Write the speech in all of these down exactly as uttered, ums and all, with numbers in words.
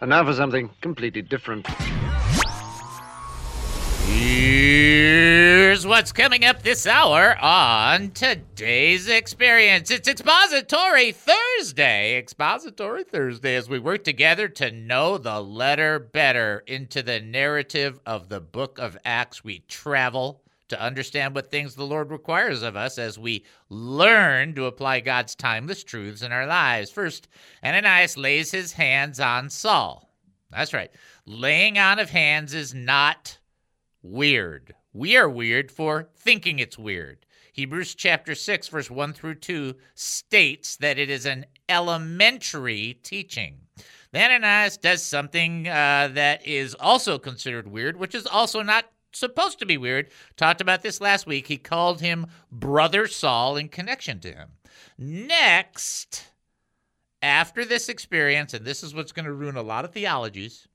And now for something completely different. Here's what's coming up this hour on Today's Experience. It's Expository Thursday. Expository Thursday, as we work together to know the letter better. Into the narrative of the book of Acts, we travel to understand what things the Lord requires of us as we learn to apply God's timeless truths in our lives. First, Ananias lays his hands on Saul. That's right. Laying on of hands is not weird. We are weird for thinking it's weird. Hebrews chapter six, verse one through two states that it is an elementary teaching. Then Ananias does something uh, that is also considered weird, which is also not supposed to be weird. Talked about this last week. He called him Brother Saul in connection to him. Next, after this experience, and this is what's going to ruin a lot of theologies,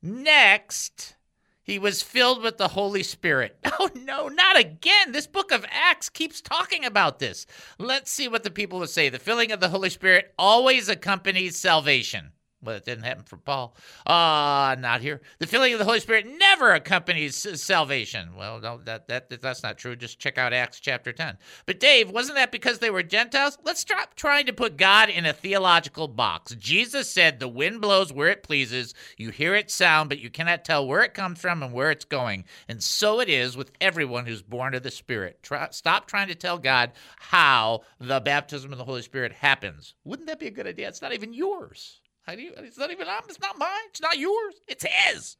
next, he was filled with the Holy Spirit. Oh, no, not again. This book of Acts keeps talking about this. Let's see what the people would say. The filling of the Holy Spirit always accompanies salvation. Well, it didn't happen for Paul. Ah, uh, not here. The filling of the Holy Spirit never accompanies salvation. Well, no, that that that's not true. Just check out Acts chapter ten. But Dave, wasn't that because they were Gentiles? Let's stop trying to put God in a theological box. Jesus said, "The wind blows where it pleases. You hear its sound, but you cannot tell where it comes from and where it's going." And so it is with everyone who's born of the Spirit. Try, stop trying to tell God how the baptism of the Holy Spirit happens. Wouldn't that be a good idea? It's not even yours. How do you, it's not even, it's not mine, it's not yours, it's his.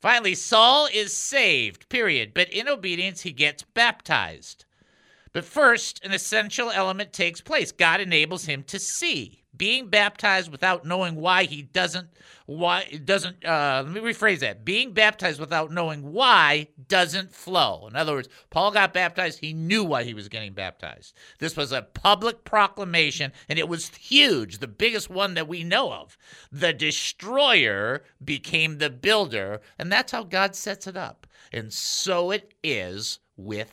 Finally, Saul is saved, period. But in obedience, he gets baptized. But first, an essential element takes place. God enables him to see. Being baptized without knowing why he doesn't, why doesn't, uh, let me rephrase that. Being baptized without knowing why doesn't flow. In other words, Paul got baptized. He knew why he was getting baptized. This was a public proclamation, and it was huge, the biggest one that we know of. The destroyer became the builder, and that's how God sets it up. And so it is with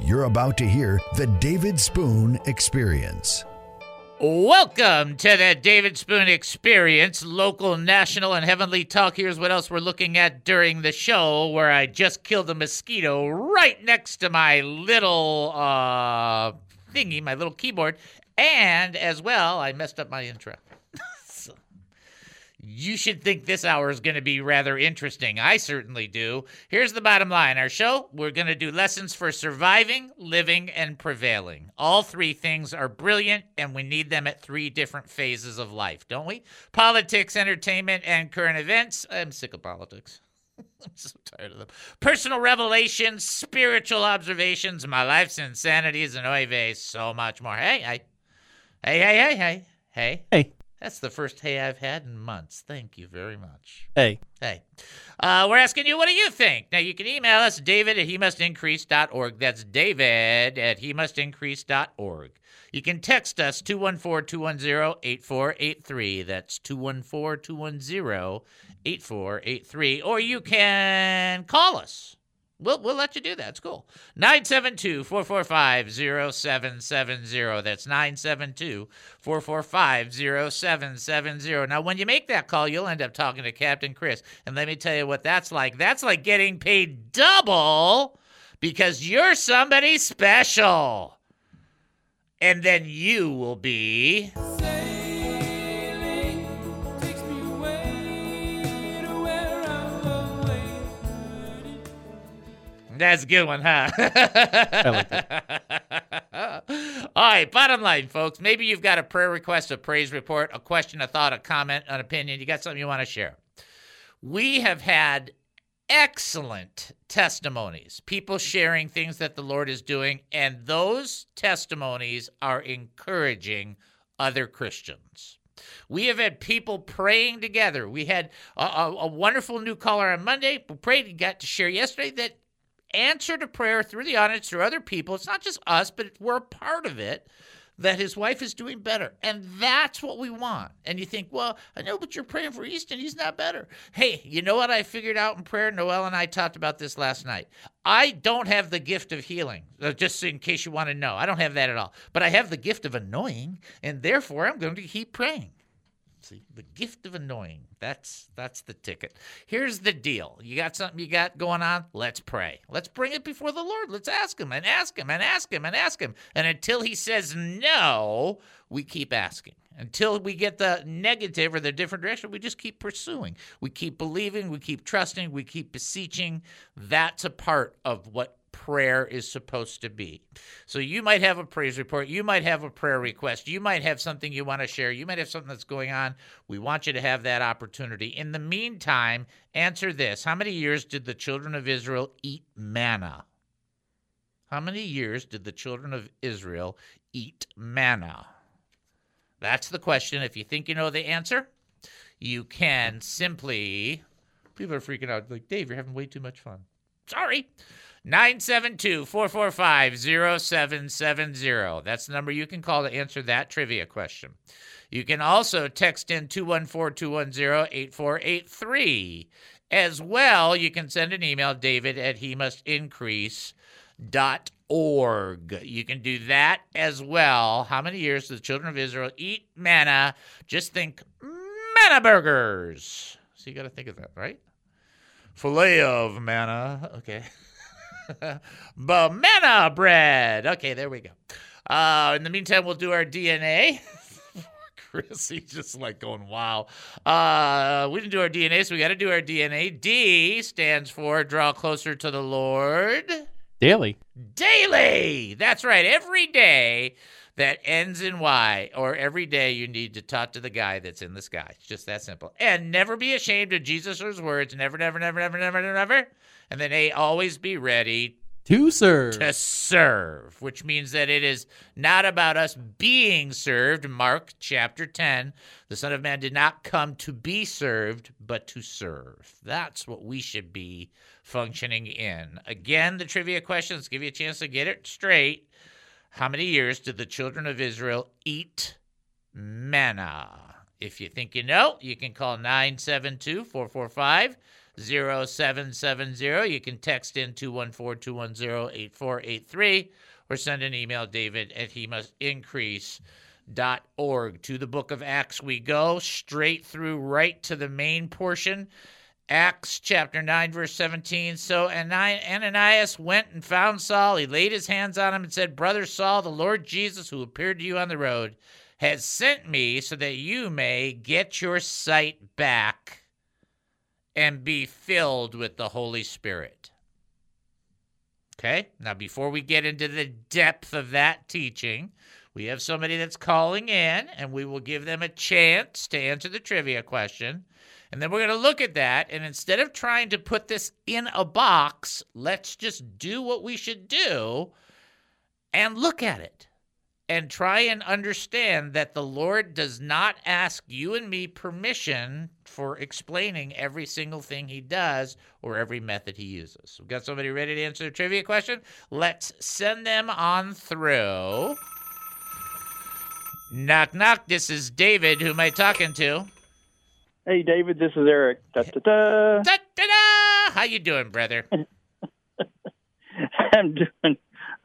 You're about to hear the David Spoon Experience. Welcome to the David Spoon Experience, local, national, and heavenly talk. Here's what else we're looking at during the show, where I just killed a mosquito right next to my little uh, thingy, my little keyboard. And as well, I messed up my intro. You should think this hour is going to be rather interesting. I certainly do. Here's the bottom line. Our show, we're going to do lessons for surviving, living, and prevailing. All three things are brilliant, and we need them at three different phases of life, don't we? Politics, entertainment, and current events. I'm sick of politics. I'm so tired of them. Personal revelations, spiritual observations, my life's insanities, and oy vey, so much more. Hey, hey, hey, hey, hey, hey. Hey. That's the first hey I've had in months. Thank you very much. Hey. Hey. Uh, we're asking you, what do you think? Now, you can email us, David at he must increase dot org. That's David at he must increase dot org. You can text us, two one four, two one zero, eight four eight three. That's two one four, two one zero, eight four eight three. Or you can call us. We'll, we'll let you do that. It's cool. nine seven two, four four five, zero seven seven zero. That's nine seven two, four four five, zero seven seven zero. Now, when you make that call, you'll end up talking to Captain Chris. And let me tell you what that's like. That's like getting paid double because you're somebody special. And then you will be... That's a good one, huh? I like that. All right, bottom line, folks. Maybe you've got a prayer request, a praise report, a question, a thought, a comment, an opinion. You got something you want to share. We have had excellent testimonies, people sharing things that the Lord is doing, and those testimonies are encouraging other Christians. We have had people praying together. We had a, a, a wonderful new caller on Monday who prayed and got to share yesterday that answered a prayer through the audience, through other people. It's not just us, but we're a part of it, that his wife is doing better. And that's what we want. And you think, well, I know, but you're praying for Easton. He's not better. Hey, you know what I figured out in prayer? Noel and I talked about this last night. I don't have the gift of healing, just in case you want to know. I don't have that at all. But I have the gift of annoying, and therefore I'm going to keep praying. See, the gift of annoying. That's that's the ticket. Here's the deal. You got something you got going on? Let's pray. Let's bring it before the Lord. Let's ask him and ask him and ask him and ask him. And until he says no, we keep asking. Until we get the negative or the different direction, we just keep pursuing. We keep believing. We keep trusting. We keep beseeching. That's a part of what prayer is supposed to be. So you might have a praise report. You might have a prayer request. You might have something you want to share. You might have something that's going on. We want you to have that opportunity. In the meantime, answer this. How many years did the children of Israel eat manna? How many years did the children of Israel eat manna? That's the question. If you think you know the answer, you can simply... People are freaking out. Like, Dave, you're having way too much fun. Sorry. nine seven two, four four five, zero seven seven zero. That's the number you can call to answer that trivia question. You can also text in two one four, two one zero, eight four eight three. As well, you can send an email, David at he must increase dot org. You can do that as well. How many years do the children of Israel eat manna? Just think manna burgers. So you got to think of that, right? Filet of manna. Okay. Banana bread. Okay, there we go. Uh, in the meantime, we'll do our D N A. Chris, he's just like going, wow. Uh, we didn't do our D N A, so we got to do our D N A. D stands for draw closer to the Lord. Daily. Daily. That's right. Every day that ends in Y, or every day you need to talk to the guy that's in the sky. It's just that simple. And never be ashamed of Jesus or his words. Never, never, never, never, never, never, never. And then A, always be ready to serve. To serve, which means that it is not about us being served. Mark chapter ten, the Son of Man did not come to be served, but to serve. That's what we should be functioning in. Again, the trivia questions give you a chance to get it straight. How many years did the children of Israel eat manna? If you think you know, you can call nine seven two, four four five, zero seven seven zero. You can text in two one four, two one zero, eight four eight three or send an email, David at he must increase dot org. To the book of Acts we go, straight through right to the main portion. Acts chapter nine, verse seventeen. So Ananias went and found Saul. He laid his hands on him and said, Brother Saul, the Lord Jesus, who appeared to you on the road, has sent me so that you may get your sight back and be filled with the Holy Spirit. Okay? Now, before we get into the depth of that teaching, we have somebody that's calling in, and we will give them a chance to answer the trivia question. And then we're going to look at that, and instead of trying to put this in a box, let's just do what we should do and look at it and try and understand that the Lord does not ask you and me permission for explaining every single thing he does or every method he uses. We've got somebody ready to answer the trivia question. Let's send them on through. Knock, knock. This is David. Who am I talking to? Hey, David, this is Eric. Da-da-da. Da-da-da. How you doing, brother? I'm doing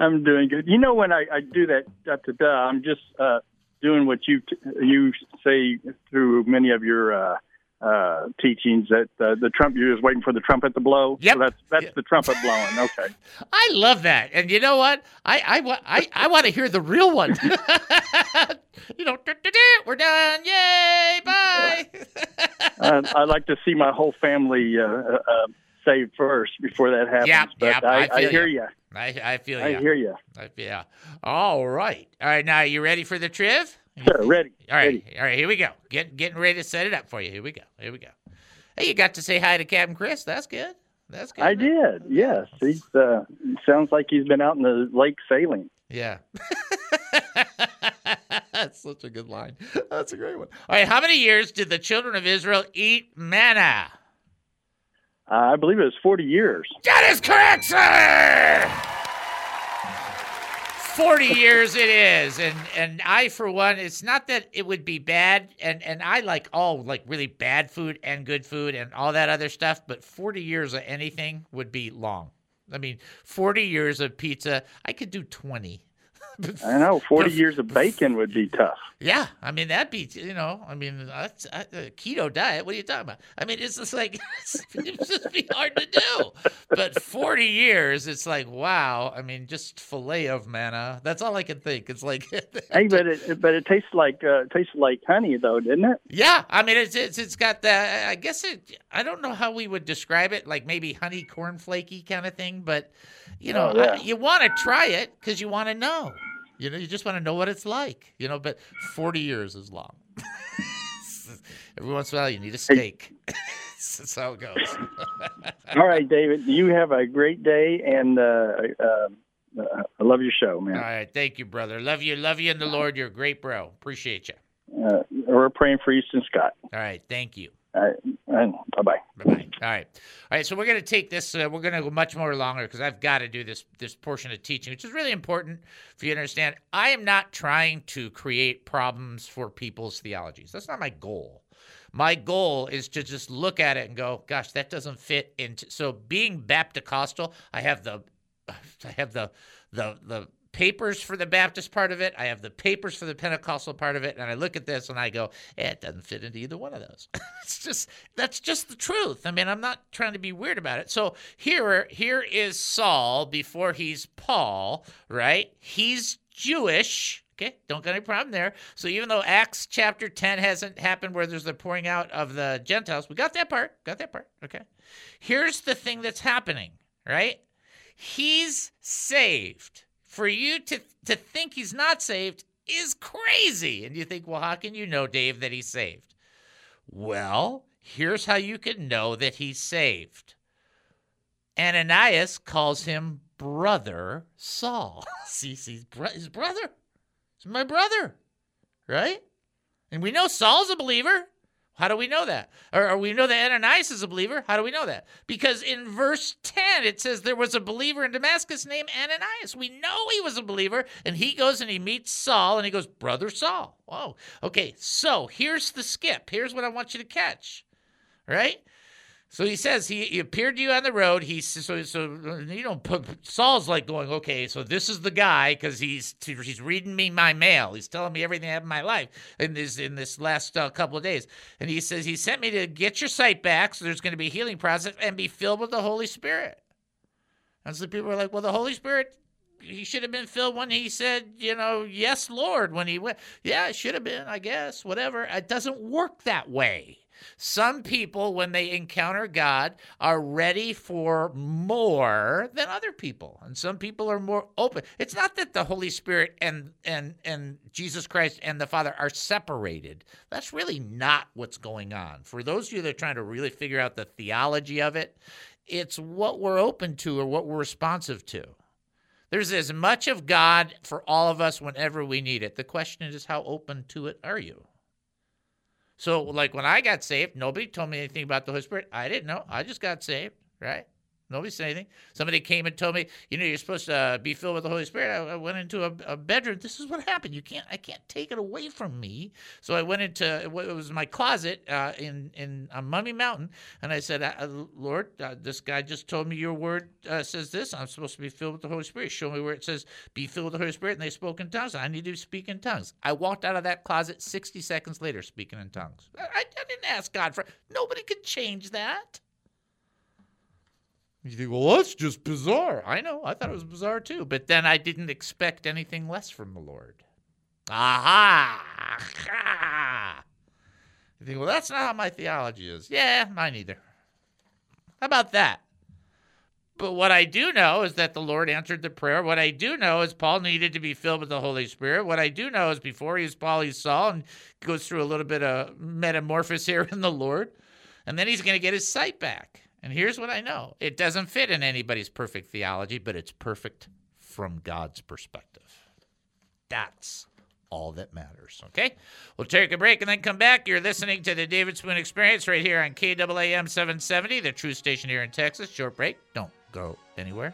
I'm doing good. You know, when I, I do that, da-da-da, I'm just uh, doing what you t- you say through many of your uh, uh, teachings, that uh, the Trump, you're just waiting for the trumpet to blow. Yep. So that's that's yep. The trumpet blowing. Okay. I love that. And you know what? I, I, I, I want to hear the real one. You know, we're done. Yay! Bye. uh, I like to see my whole family uh, uh, saved first before that happens. Yeah, but yeah. I, I, I hear you. Ya. I, I feel you. I ya. hear you. Yeah. All right. All right. Now, are you ready for the triv? Sure. Ready. All right. Ready. All right. Here we go. Get getting ready to set it up for you. Here we go. Here we go. Hey, you got to say hi to Captain Chris. That's good. That's good. I did. Yes. He's uh, sounds like he's been out in the lake sailing. Yeah. That's such a good line. That's a great one. All right, how many years did the children of Israel eat manna? Uh, I believe it was forty years. That is correct, sir! forty years it is, and and I, for one, it's not that it would be bad, and, and I like all, like, really bad food and good food and all that other stuff, but forty years of anything would be long. I mean, forty years of pizza, I could do twenty. I know, forty years of bacon would be tough. Yeah, I mean, that'd be, you know, I mean, that's a keto diet, what are you talking about? I mean, it's just like, it'd just be hard to do. But forty years, it's like, wow, I mean, just filet of manna, that's all I can think. It's like... Hey, but it, but it tastes like uh, it tastes like honey, though, doesn't it? Yeah, I mean, it's it's it's got that, I guess it, I don't know how we would describe it, like maybe honey cornflakey kind of thing, but, you know, oh, yeah. I, you want to try it because you want to know. You know, you just want to know what it's like, you know, but forty years is long. Every once in a while, you need a steak. That's how it goes. All right, David, you have a great day, and uh, uh, I love your show, man. All right, thank you, brother. Love you, love you in the Lord. You're a great bro. Appreciate you. Uh, we're praying for Easton Scott. All right, thank you. All right, bye-bye. Bye-bye. All right. All right, so we're going to take this. Uh, we're going to go much more longer because I've got to do this this portion of teaching, which is really important for you to understand. I am not trying to create problems for people's theologies. That's not my goal. My goal is to just look at it and go, gosh, that doesn't fit into. So being Baptocostal, I have the, I have the, the, the, papers for the Baptist part of it. I have the papers for the Pentecostal part of it. And I look at this and I go, eh, it doesn't fit into either one of those. It's just, that's just the truth. I mean, I'm not trying to be weird about it. So here, here is Saul before he's Paul, right? He's Jewish. Okay. Don't got any problem there. So even though Acts chapter ten hasn't happened where there's the pouring out of the Gentiles, we got that part, got that part. Okay. Here's the thing that's happening, right? He's saved. For you to to think he's not saved is crazy. And you think, well, how can you know, Dave, that he's saved? Well, here's how you can know that he's saved. Ananias calls him brother Saul. See, see, his brother. He's my brother, right? And we know Saul's a believer. How do we know that? Or, or we know that Ananias is a believer. How do we know that? Because in verse ten, it says there was a believer in Damascus named Ananias. We know he was a believer, and he goes and he meets Saul, and he goes, Brother Saul. Whoa. Okay, so here's the skip. Here's what I want you to catch, right? So he says he, he appeared to you on the road. He so so you know Saul's like going, okay, so this is the guy because he's he's reading me my mail. He's telling me everything I have in my life in this in this last uh, couple of days. And he says he sent me to get your sight back. So there's going to be a healing process and be filled with the Holy Spirit. And so people are like, well, the Holy Spirit, he should have been filled when he said, you know, yes, Lord, when he went. Yeah, it should have been, I guess, whatever. It doesn't work that way. Some people, when they encounter God, are ready for more than other people. And some people are more open. It's not that the Holy Spirit and and and Jesus Christ and the Father are separated. That's really not what's going on. For those of you that are trying to really figure out the theology of it, it's what we're open to or what we're responsive to. There's as much of God for all of us whenever we need it. The question is, how open to it are you? So, like, when I got saved, nobody told me anything about the Holy Spirit. I didn't know. I just got saved, right? Nobody said anything. Somebody came and told me, you know, you're supposed to uh, be filled with the Holy Spirit. I, I went into a, a bedroom. This is what happened. You can't, I can't take it away from me. So I went into, it was my closet uh, in, in on Mummy Mountain. And I said, uh, Lord, uh, this guy just told me your word uh, says this. I'm supposed to be filled with the Holy Spirit. Show me where it says, be filled with the Holy Spirit. And they spoke in tongues. I need to speak in tongues. I walked out of that closet sixty seconds later speaking in tongues. I, I didn't ask God for, nobody could change that. You think, well, that's just bizarre. I know. I thought it was bizarre, too. But then I didn't expect anything less from the Lord. Aha! Aha! You think, well, that's not how my theology is. Yeah, mine either. How about that? But what I do know is that the Lord answered the prayer. What I do know is Paul needed to be filled with the Holy Spirit. What I do know is before he was Paul, he's Saul, and goes through a little bit of metamorphosis here in the Lord. And then he's going to get his sight back. And here's what I know. It doesn't fit in anybody's perfect theology, but it's perfect from God's perspective. That's all that matters. Okay? We'll take a break and then come back. You're listening to the David Spoon Experience right here on K A A M seven seventy, the true station here in Texas. Short break. Don't go anywhere.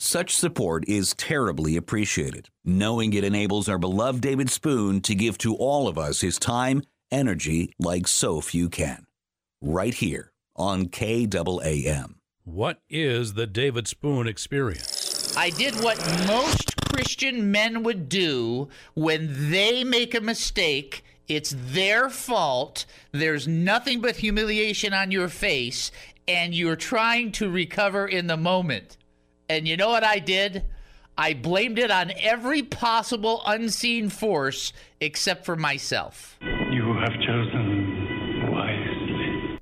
Such support is terribly appreciated, knowing it enables our beloved David Spoon to give to all of us his time, energy, like so few can. Right here on K A A M. What is the David Spoon Experience? I did what most Christian men would do when they make a mistake. It's their fault. There's nothing but humiliation on your face, and you're trying to recover in the moment. And you know what I did? I blamed it on every possible unseen force except for myself. You have chosen wisely.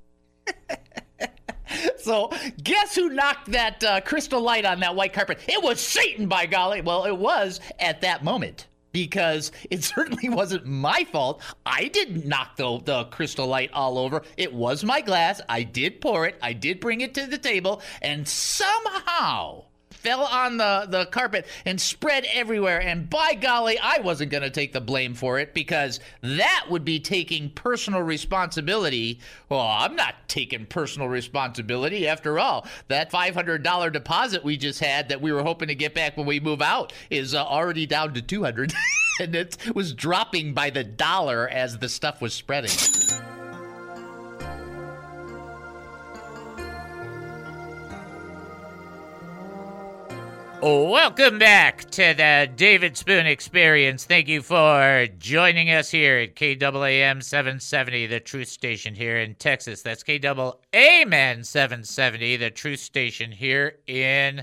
So guess who knocked that uh, crystal light on that white carpet? It was Satan, by golly. Well, it was at that moment, because it certainly wasn't my fault. I didn't knock the, the crystal light all over. It was my glass. I did pour it. I did bring it to the table, and somehow fell on the, the carpet and spread everywhere. And by golly, I wasn't going to take the blame for it, because that would be taking personal responsibility. Well, I'm not taking personal responsibility. After all, that five hundred dollars deposit we just had that we were hoping to get back when we move out is uh, already down to two hundred dollars. And it was dropping by the dollar as the stuff was spreading. Welcome back to the David Spoon Experience. Thank you for joining us here at K A A M seven seventy, the truth station here in Texas. That's K A A M seven seventy, the truth station here in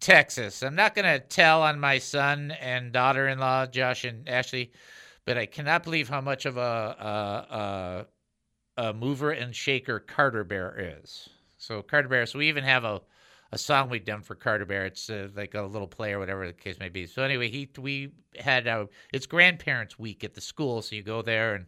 Texas. I'm not going to tell on my son and daughter-in-law, Josh and Ashley, but I cannot believe how much of a, a, a, a mover and shaker Carter Bear is. So Carter Bear, so we even have a a song we've done for Carter Bear. It's uh, like a little play or whatever the case may be. So anyway, he we had a, it's Grandparents Week at the school, so you go there. And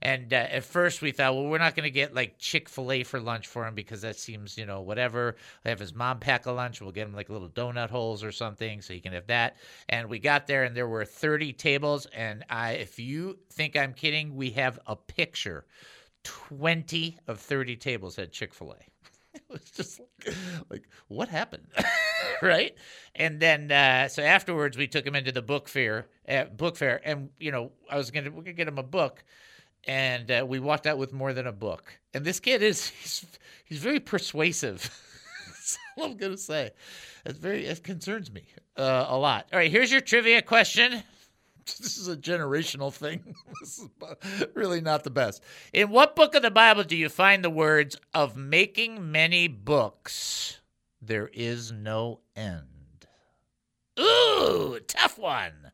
and uh, at first we thought, well, we're not going to get like Chick-fil-A for lunch for him, because that seems, you know, whatever. I'll have his mom pack a lunch. We'll get him like little donut holes or something so he can have that. And we got there, and there were thirty tables. And I, if you think I'm kidding, we have a picture. twenty of thirty tables had Chick-fil-A. It was just like, like what happened, right? And then, uh, so afterwards, we took him into the book fair. Uh, book fair, and you know, I was gonna we're gonna get him a book, and uh, we walked out with more than a book. And this kid is he's he's very persuasive. That's all I'm gonna say. It's very it concerns me uh, a lot. All right, here's your trivia question. This is a generational thing. This is really not the best. In what book of the Bible do you find the words, "Of making many books, there is no end"? Ooh, tough one.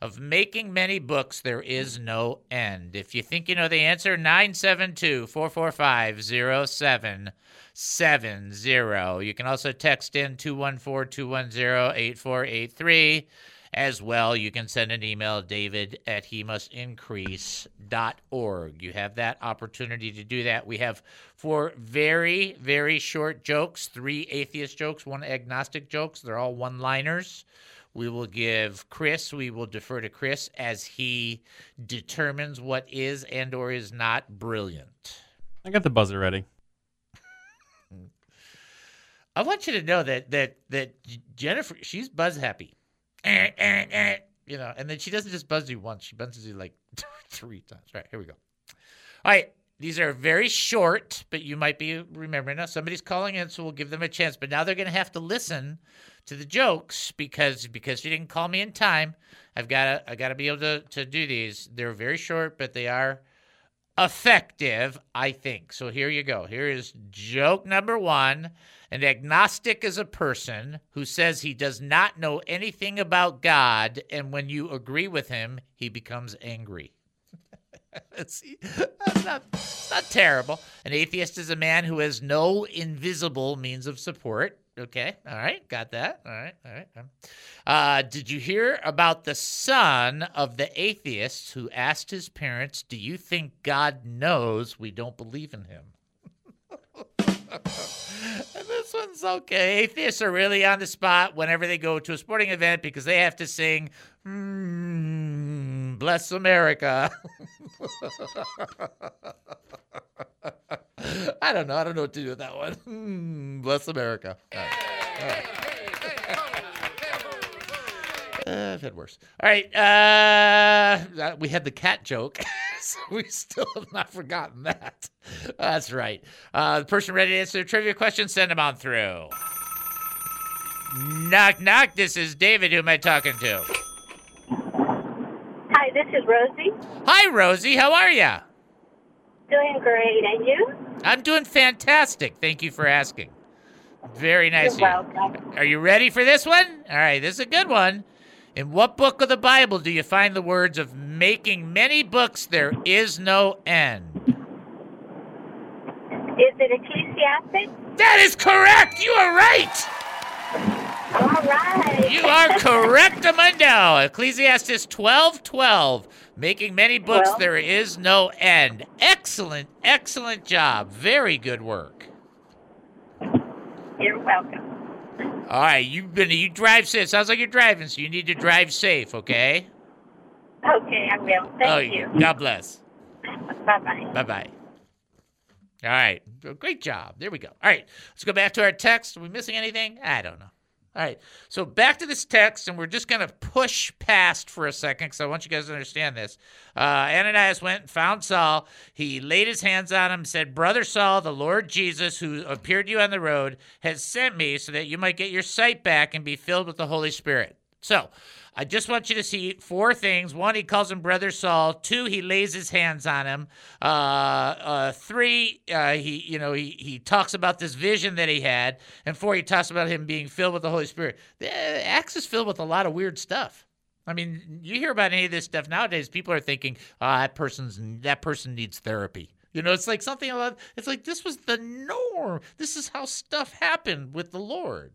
Of making many books, there is no end. If you think you know the answer, nine seven two, four four five, zero seven seven zero. You can also text in two one four, two one zero, eight four eight three. As well, you can send an email, David at he must increase dot org. You have that opportunity to do that. We have four very, very short jokes, three atheist jokes, one agnostic jokes. They're all one-liners. We will give Chris, we will defer to Chris as he determines what is and or is not brilliant. I got the buzzer ready. I want you to know that that that Jennifer, she's buzz happy. Eh, eh, eh, you know, and then she doesn't just buzz you once, she buzzes you like three times. All right, here we go. All right, these are very short, but you might be remembering now. Somebody's calling in, so we'll give them a chance. But now they're going to have to listen to the jokes because because she didn't call me in time. I've got to I got to be able to, to do these. They're very short, but they are effective, I think. So here you go. Here is joke number one. An agnostic is a person who says he does not know anything about God, and when you agree with him, he becomes angry. See, that's not, that's not terrible. An atheist is a man who has no invisible means of support. Okay, all right, got that. All right, all right. Uh, did you hear about the son of the atheist who asked his parents, do you think God knows we don't believe in him? And this one's okay. Atheists are really on the spot whenever they go to a sporting event because they have to sing, mm, Bless America. I don't know. I don't know what to do with that one. Mm, Bless America. All right. All right. Uh, I've had worse. All right. Uh, we had the cat joke. So we still have not forgotten that. That's right. Uh, the person ready to answer their trivia question, send them on through. Knock, knock. This is David. Who am I talking to? Hi, this is Rosie. Hi, Rosie. How are you? Doing great. And you? I'm doing fantastic. Thank you for asking. Very nice. You're welcome. Are you ready for this one? All right. This is a good one. In what book of the Bible do you find the words of making many books there is no end? Is it Ecclesiastes? That is correct! You are right! All right. You are correct, Amundo. Ecclesiastes twelve twelve. Making many books well, there is no end. Excellent, excellent job. Very good work. You're welcome. All right, you've been, you drive safe. Sounds like you're driving, so you need to drive safe, okay? Okay, I will. Thank oh, you. God bless. Bye-bye. Bye-bye. All right, great job. There we go. All right, let's go back to our text. Are we missing anything? I don't know. All right, so back to this text, and we're just going to push past for a second because I want you guys to understand this. Uh, Ananias went and found Saul. He laid his hands on him and said, Brother Saul, the Lord Jesus, who appeared to you on the road, has sent me so that you might get your sight back and be filled with the Holy Spirit. So I just want you to see four things. One, he calls him Brother Saul. Two, he lays his hands on him. Uh, uh, three, uh, he you know he, he talks about this vision that he had. And four, he talks about him being filled with the Holy Spirit. The, Acts is filled with a lot of weird stuff. I mean, you hear about any of this stuff nowadays, people are thinking, oh, that person's that person needs therapy. You know, it's like something. It's like this was the norm. This is how stuff happened with the Lord.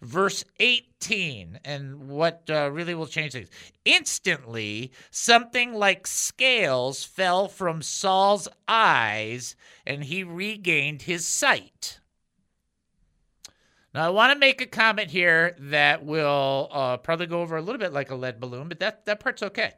Verse eighteen, and what uh, really will change things. Instantly, something like scales fell from Saul's eyes, and he regained his sight. Now, I want to make a comment here that will uh, probably go over a little bit like a lead balloon, but that, that part's okay.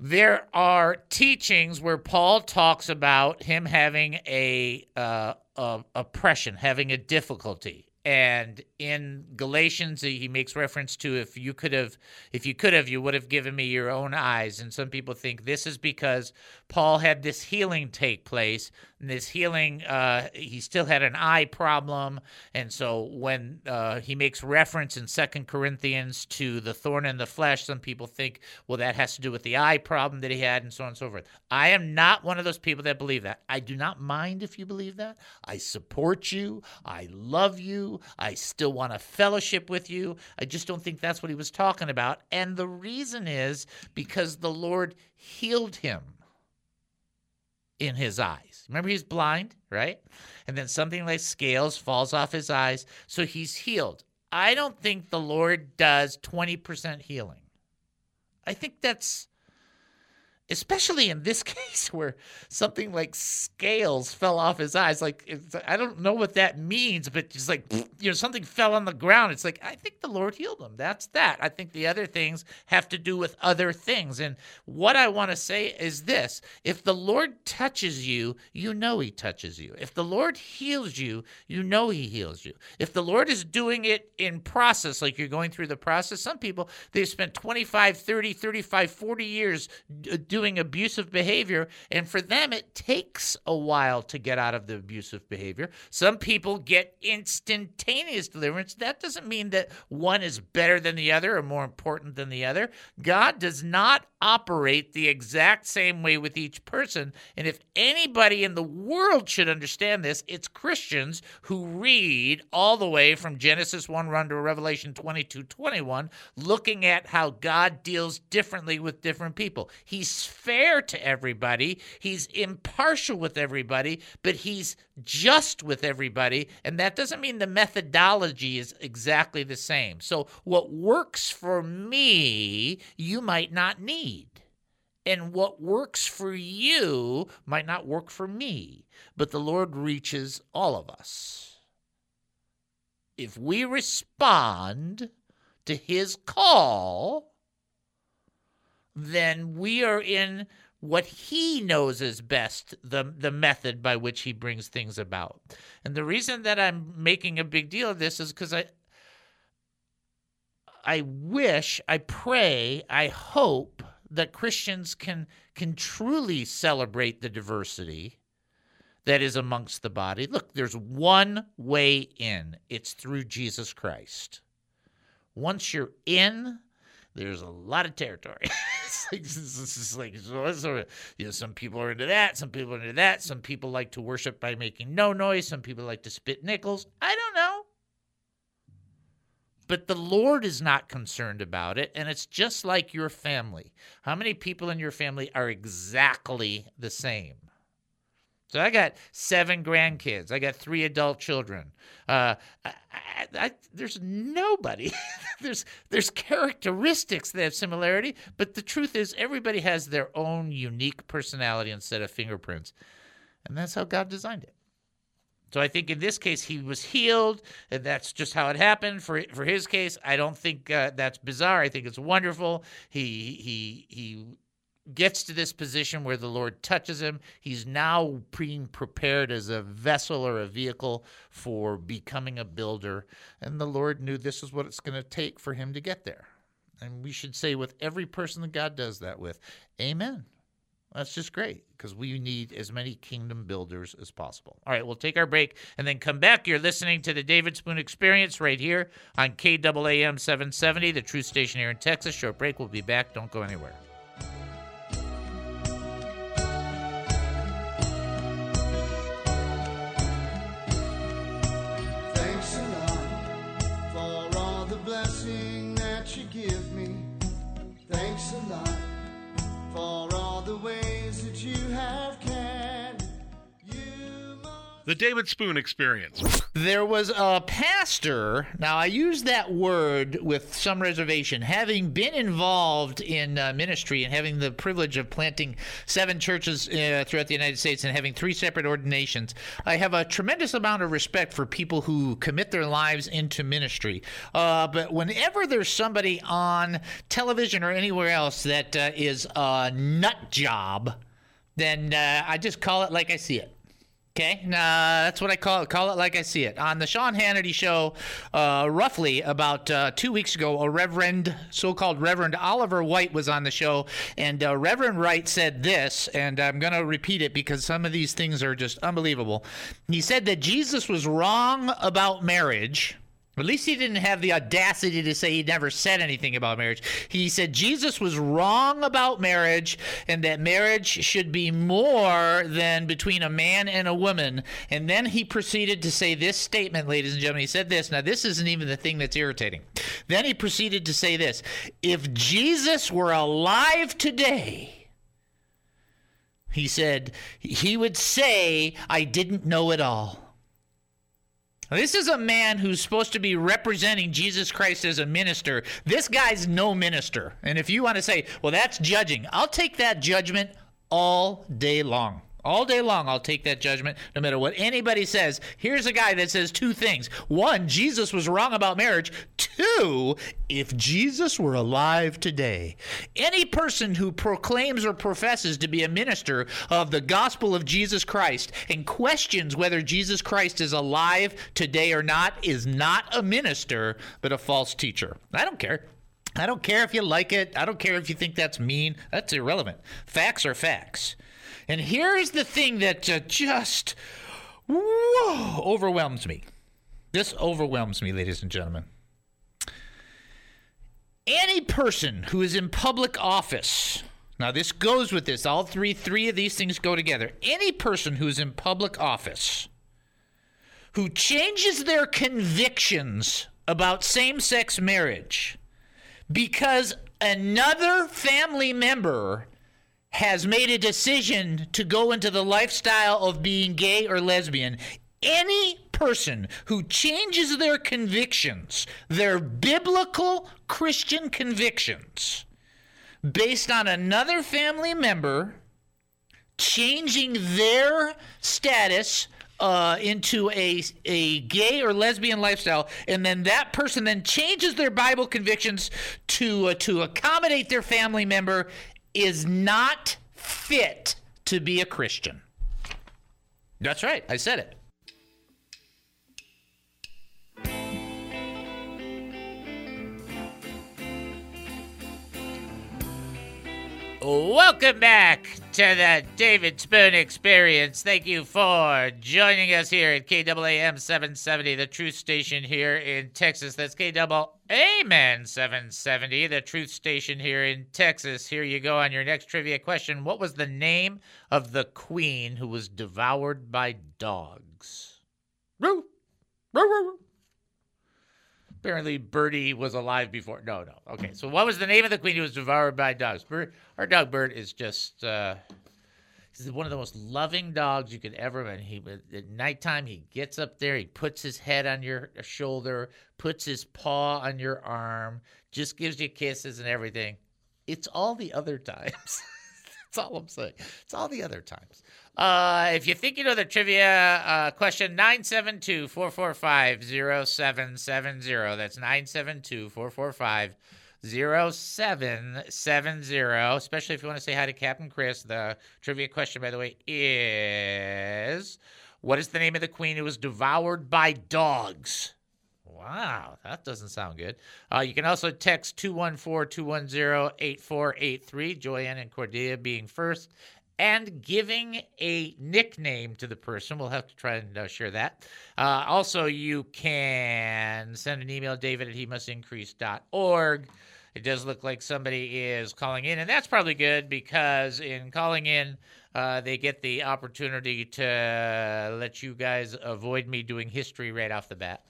There are teachings where Paul talks about him having a, uh, a oppression, having a difficulty. And in Galatians, he makes reference to if you could have, if you could have, you would have given me your own eyes. And some people think this is because Paul had this healing take place. And this healing, uh, he still had an eye problem. And so when uh, he makes reference in Second Corinthians to the thorn in the flesh, some people think, well, that has to do with the eye problem that he had and so on and so forth. I am not one of those people that believe that. I do not mind if you believe that. I support you. I love you. I still want to fellowship with you. I just don't think that's what he was talking about. And the reason is because the Lord healed him in his eyes. Remember, he's blind, right? And then something like scales falls off his eyes, so he's healed. I don't think the Lord does twenty percent healing. I think that's, especially in this case where something like scales fell off his eyes. Like, it's, I don't know what that means, but just like, you know, something fell on the ground. It's like, I think the Lord healed him. That's that. I think the other things have to do with other things. And what I want to say is this. If the Lord touches you, you know he touches you. If the Lord heals you, you know he heals you. If the Lord is doing it in process, like you're going through the process, some people, they've spent twenty-five, thirty, thirty-five, forty years doing doing abusive behavior, and for them it takes a while to get out of the abusive behavior. Some people get instantaneous deliverance. That doesn't mean that one is better than the other or more important than the other. God does not operate the exact same way with each person, and if anybody in the world should understand this, it's Christians who read all the way from Genesis one run to Revelation twenty-two twenty-one, looking at how God deals differently with different people. He's fair to everybody, he's impartial with everybody, but he's just with everybody, and that doesn't mean the methodology is exactly the same. So what works for me, you might not need. And what works for you might not work for me, but the Lord reaches all of us. If we respond to his call, then we are in what he knows is best, the the method by which he brings things about. And the reason that I'm making a big deal of this is because I, I wish, I pray, I hope that Christians can can truly celebrate the diversity that is amongst the body. Look, there's one way in. It's through Jesus Christ. Once you're in, there's a lot of territory. It's like, it's just like, you know, some people are into that, some people are into that, some people like to worship by making no noise, some people like to spit nickels. I don't know. But the Lord is not concerned about it, and it's just like your family. How many people in your family are exactly the same? So I got seven grandkids. I got three adult children. Uh, I, I, I, there's nobody. there's there's characteristics that have similarity, but the truth is everybody has their own unique personality and set of fingerprints, and that's how God designed it. So I think in this case he was healed, and that's just how it happened. For for his case, I don't think uh, that's bizarre. I think it's wonderful. He he he. gets to this position where the Lord touches him. He's now being prepared as a vessel or a vehicle for becoming a builder. And the Lord knew this is what it's going to take for him to get there. And we should say with every person that God does that with, amen. That's just great, because we need as many kingdom builders as possible. All right, we'll take our break and then come back. You're listening to the David Spoon Experience right here on K A A M seven seventy, the Truth Station here in Texas. Short break. We'll be back. Don't go anywhere. Thanks a lot for all the ways that you have cared. You must... The David Spoon Experience. There was a pastor, now I use that word with some reservation, having been involved in uh, ministry and having the privilege of planting seven churches uh, throughout the United States and having three separate ordinations, I have a tremendous amount of respect for people who commit their lives into ministry. Uh, but whenever there's somebody on television or anywhere else that uh, is a nut job, then uh, I just call it like I see it. Okay, uh, that's what I call it. Call it like I see it. On the Sean Hannity show, uh, roughly about uh, two weeks ago, a Reverend, so-called Reverend Oliver White was on the show, and uh, Reverend White said this, and I'm going to repeat it because some of these things are just unbelievable. He said that Jesus was wrong about marriage. At least he didn't have the audacity to say he never said anything about marriage. He said Jesus was wrong about marriage and that marriage should be more than between a man and a woman. And then he proceeded to say this statement, ladies and gentlemen. He said this. Now, this isn't even the thing that's irritating. Then he proceeded to say this. If Jesus were alive today, he said, he would say, I didn't know it all. Now, this is a man who's supposed to be representing Jesus Christ as a minister. This guy's no minister. And if you want to say, well, that's judging, I'll take that judgment all day long. All day long, I'll take that judgment, no matter what anybody says. Here's a guy that says two things. One, Jesus was wrong about marriage. Two, if Jesus were alive today, any person who proclaims or professes to be a minister of the gospel of Jesus Christ and questions whether Jesus Christ is alive today or not is not a minister, but a false teacher. I don't care. I don't care if you like it. I don't care if you think that's mean. That's irrelevant. Facts are facts. And here is the thing that uh, just, whoa, overwhelms me. This overwhelms me, ladies and gentlemen. Any person who is in public office, now this goes with this, all three, three of these things go together. Any person who is in public office who changes their convictions about same-sex marriage because another family member has made a decision to go into the lifestyle of being gay or lesbian, any person who changes their convictions, their biblical Christian convictions, based on another family member changing their status uh, into a, a gay or lesbian lifestyle, and then that person then changes their Bible convictions to uh, to accommodate their family member, is not fit to be a Christian. That's right. I said it. Welcome back to the David Spoon Experience. Thank you for joining us here at K A A M seven seventy, the Truth Station here in Texas. That's K A A M seven seventy, the Truth Station here in Texas. Here you go on your next trivia question. What was the name of the queen who was devoured by dogs? Roo, roo, roo. Apparently, Bertie was alive before. No, no. Okay, so what was the name of the queen who was devoured by dogs? Bert, our dog Bert is just uh, he's one of the most loving dogs you could ever imagine. He, at nighttime, he gets up there, he puts his head on your shoulder, puts his paw on your arm, just gives you kisses and everything. It's all the other times. That's all I'm saying. It's all the other times. Uh, if you think you know the trivia uh, question, nine seven two, four four five, zero seven seven zero. That's nine seven two, four four five, zero seven seven zero. Especially if you want to say hi to Captain Chris. The trivia question, by the way, is, what is the name of the queen who was devoured by dogs? Wow, that doesn't sound good. Uh, you can also text two one four, two one zero, eight four eight three, Joanne and Cordelia being first, and giving a nickname to the person. We'll have to try and uh, share that. Uh, also, you can send an email, David at he must increase dot org. It does look like somebody is calling in, and that's probably good, because in calling in, uh, they get the opportunity to let you guys avoid me doing history right off the bat.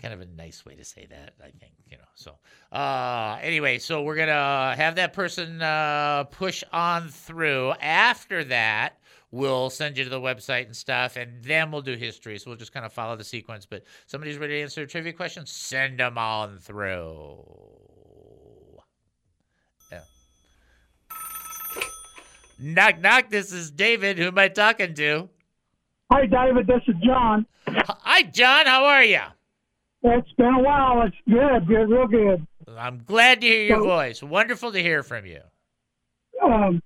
Kind of a nice way to say that, I think, you know. So uh, anyway, so we're going to have that person uh, push on through. After that, we'll send you to the website and stuff, and then we'll do history. So we'll just kind of follow the sequence. But somebody's ready to answer a trivia question, send them on through. Yeah. Knock, knock. This is David. Who am I talking to? Hi, David. This is John. Hi, John. How are you? It's been a while. It's good, good, real good. I'm glad to hear your so, voice. Wonderful to hear from you. Um,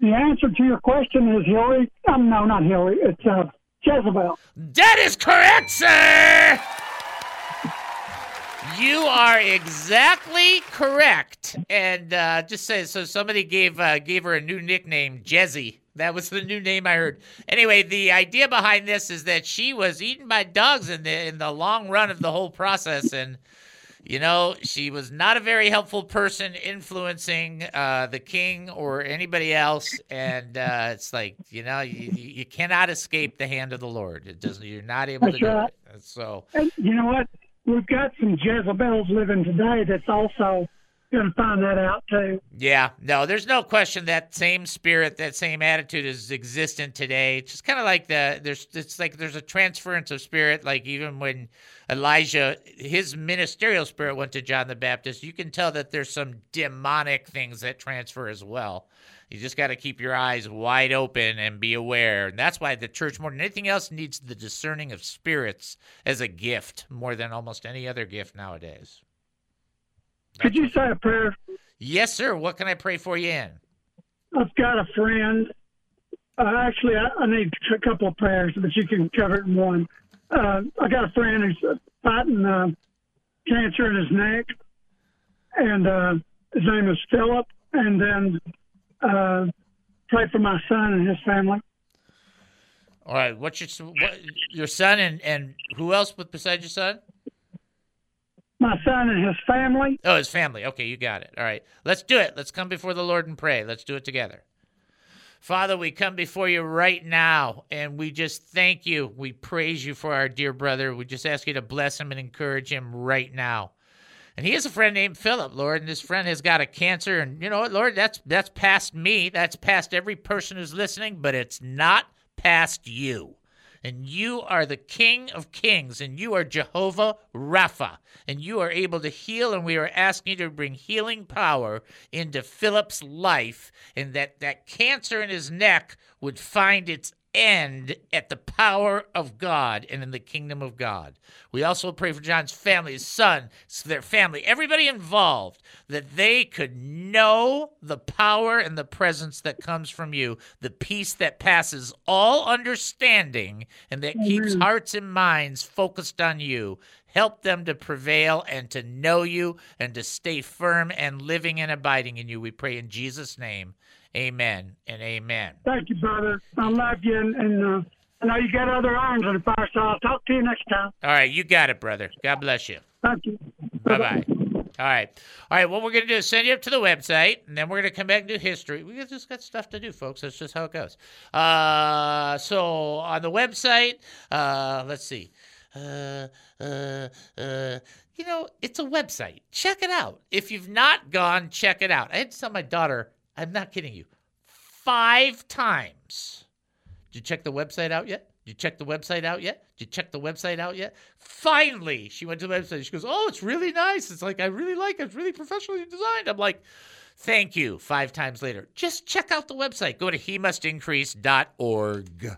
the answer to your question is Hillary. Um, no, not Hillary. It's uh, Jezebel. That is correct, sir! You are exactly correct. And uh, just say, so somebody gave uh, gave her a new nickname, Jezzy. That was the new name I heard. Anyway, the idea behind this is that she was eaten by dogs in the in the long run of the whole process. And, you know, she was not a very helpful person influencing uh, the king or anybody else. And uh, it's like, you know, you, you cannot escape the hand of the Lord. It doesn't. You're not able that's to right. do it. So, and you know what? We've got some Jezebels living today that's also going to find that out too. Yeah, no, there's no question that same spirit, that same attitude is existent today. It's just kind of like the there's it's like there's a transference of spirit. Like even when Elijah, his ministerial spirit went to John the Baptist, you can tell that there's some demonic things that transfer as well. You just got to keep your eyes wide open and be aware. And that's why the church, more than anything else, needs the discerning of spirits as a gift more than almost any other gift nowadays. Could you say a prayer? Yes, sir. What can I pray for you in? I've got a friend. Uh, actually, I, I need a couple of prayers, but you can cover it in one. Uh, I got a friend who's fighting uh, cancer in his neck, and uh, his name is Philip. And then uh, pray for my son and his family. All right. What's your what, your son and, and who else with besides your son? My son and his family. Oh, his family. Okay, you got it. All right. Let's do it. Let's come before the Lord and pray. Let's do it together. Father, we come before you right now, and we just thank you. We praise you for our dear brother. We just ask you to bless him and encourage him right now. And he has a friend named Philip, Lord, and his friend has got a cancer. And you know what, Lord, that's, that's past me. That's past every person who's listening, but it's not past you. And you are the King of Kings, and you are Jehovah Rapha, and you are able to heal, and we are asking you to bring healing power into Philip's life, and that that cancer in his neck would find its end at the power of God and in the kingdom of God. We also pray for John's family, his son, their family, everybody involved, that they could know the power and the presence that comes from you, the peace that passes all understanding and that Amen. Keeps hearts and minds focused on you. Help them to prevail and to know you and to stay firm and living and abiding in you. We pray in Jesus' name. Amen and amen. Thank you, brother. I love you, and, and uh, I know you got other irons on the fire, so I'll talk to you next time. All right, you got it, brother. God bless you. Thank you. Bye-bye. All right. All right, what we're going to do is send you up to the website, and then we're going to come back and do history. We just got stuff to do, folks. That's just how it goes. Uh, so on the website, uh, let's see. Uh, uh, uh, you know, it's a website. Check it out. If you've not gone, check it out. I had to tell my daughter, I'm not kidding you, five times. Did you check the website out yet? Did you check the website out yet? Did you check the website out yet? Finally, she went to the website. She goes, oh, it's really nice. It's like, I really like it. It's really professionally designed. I'm like, thank you. Five times later, just check out the website. Go to he must increase dot org.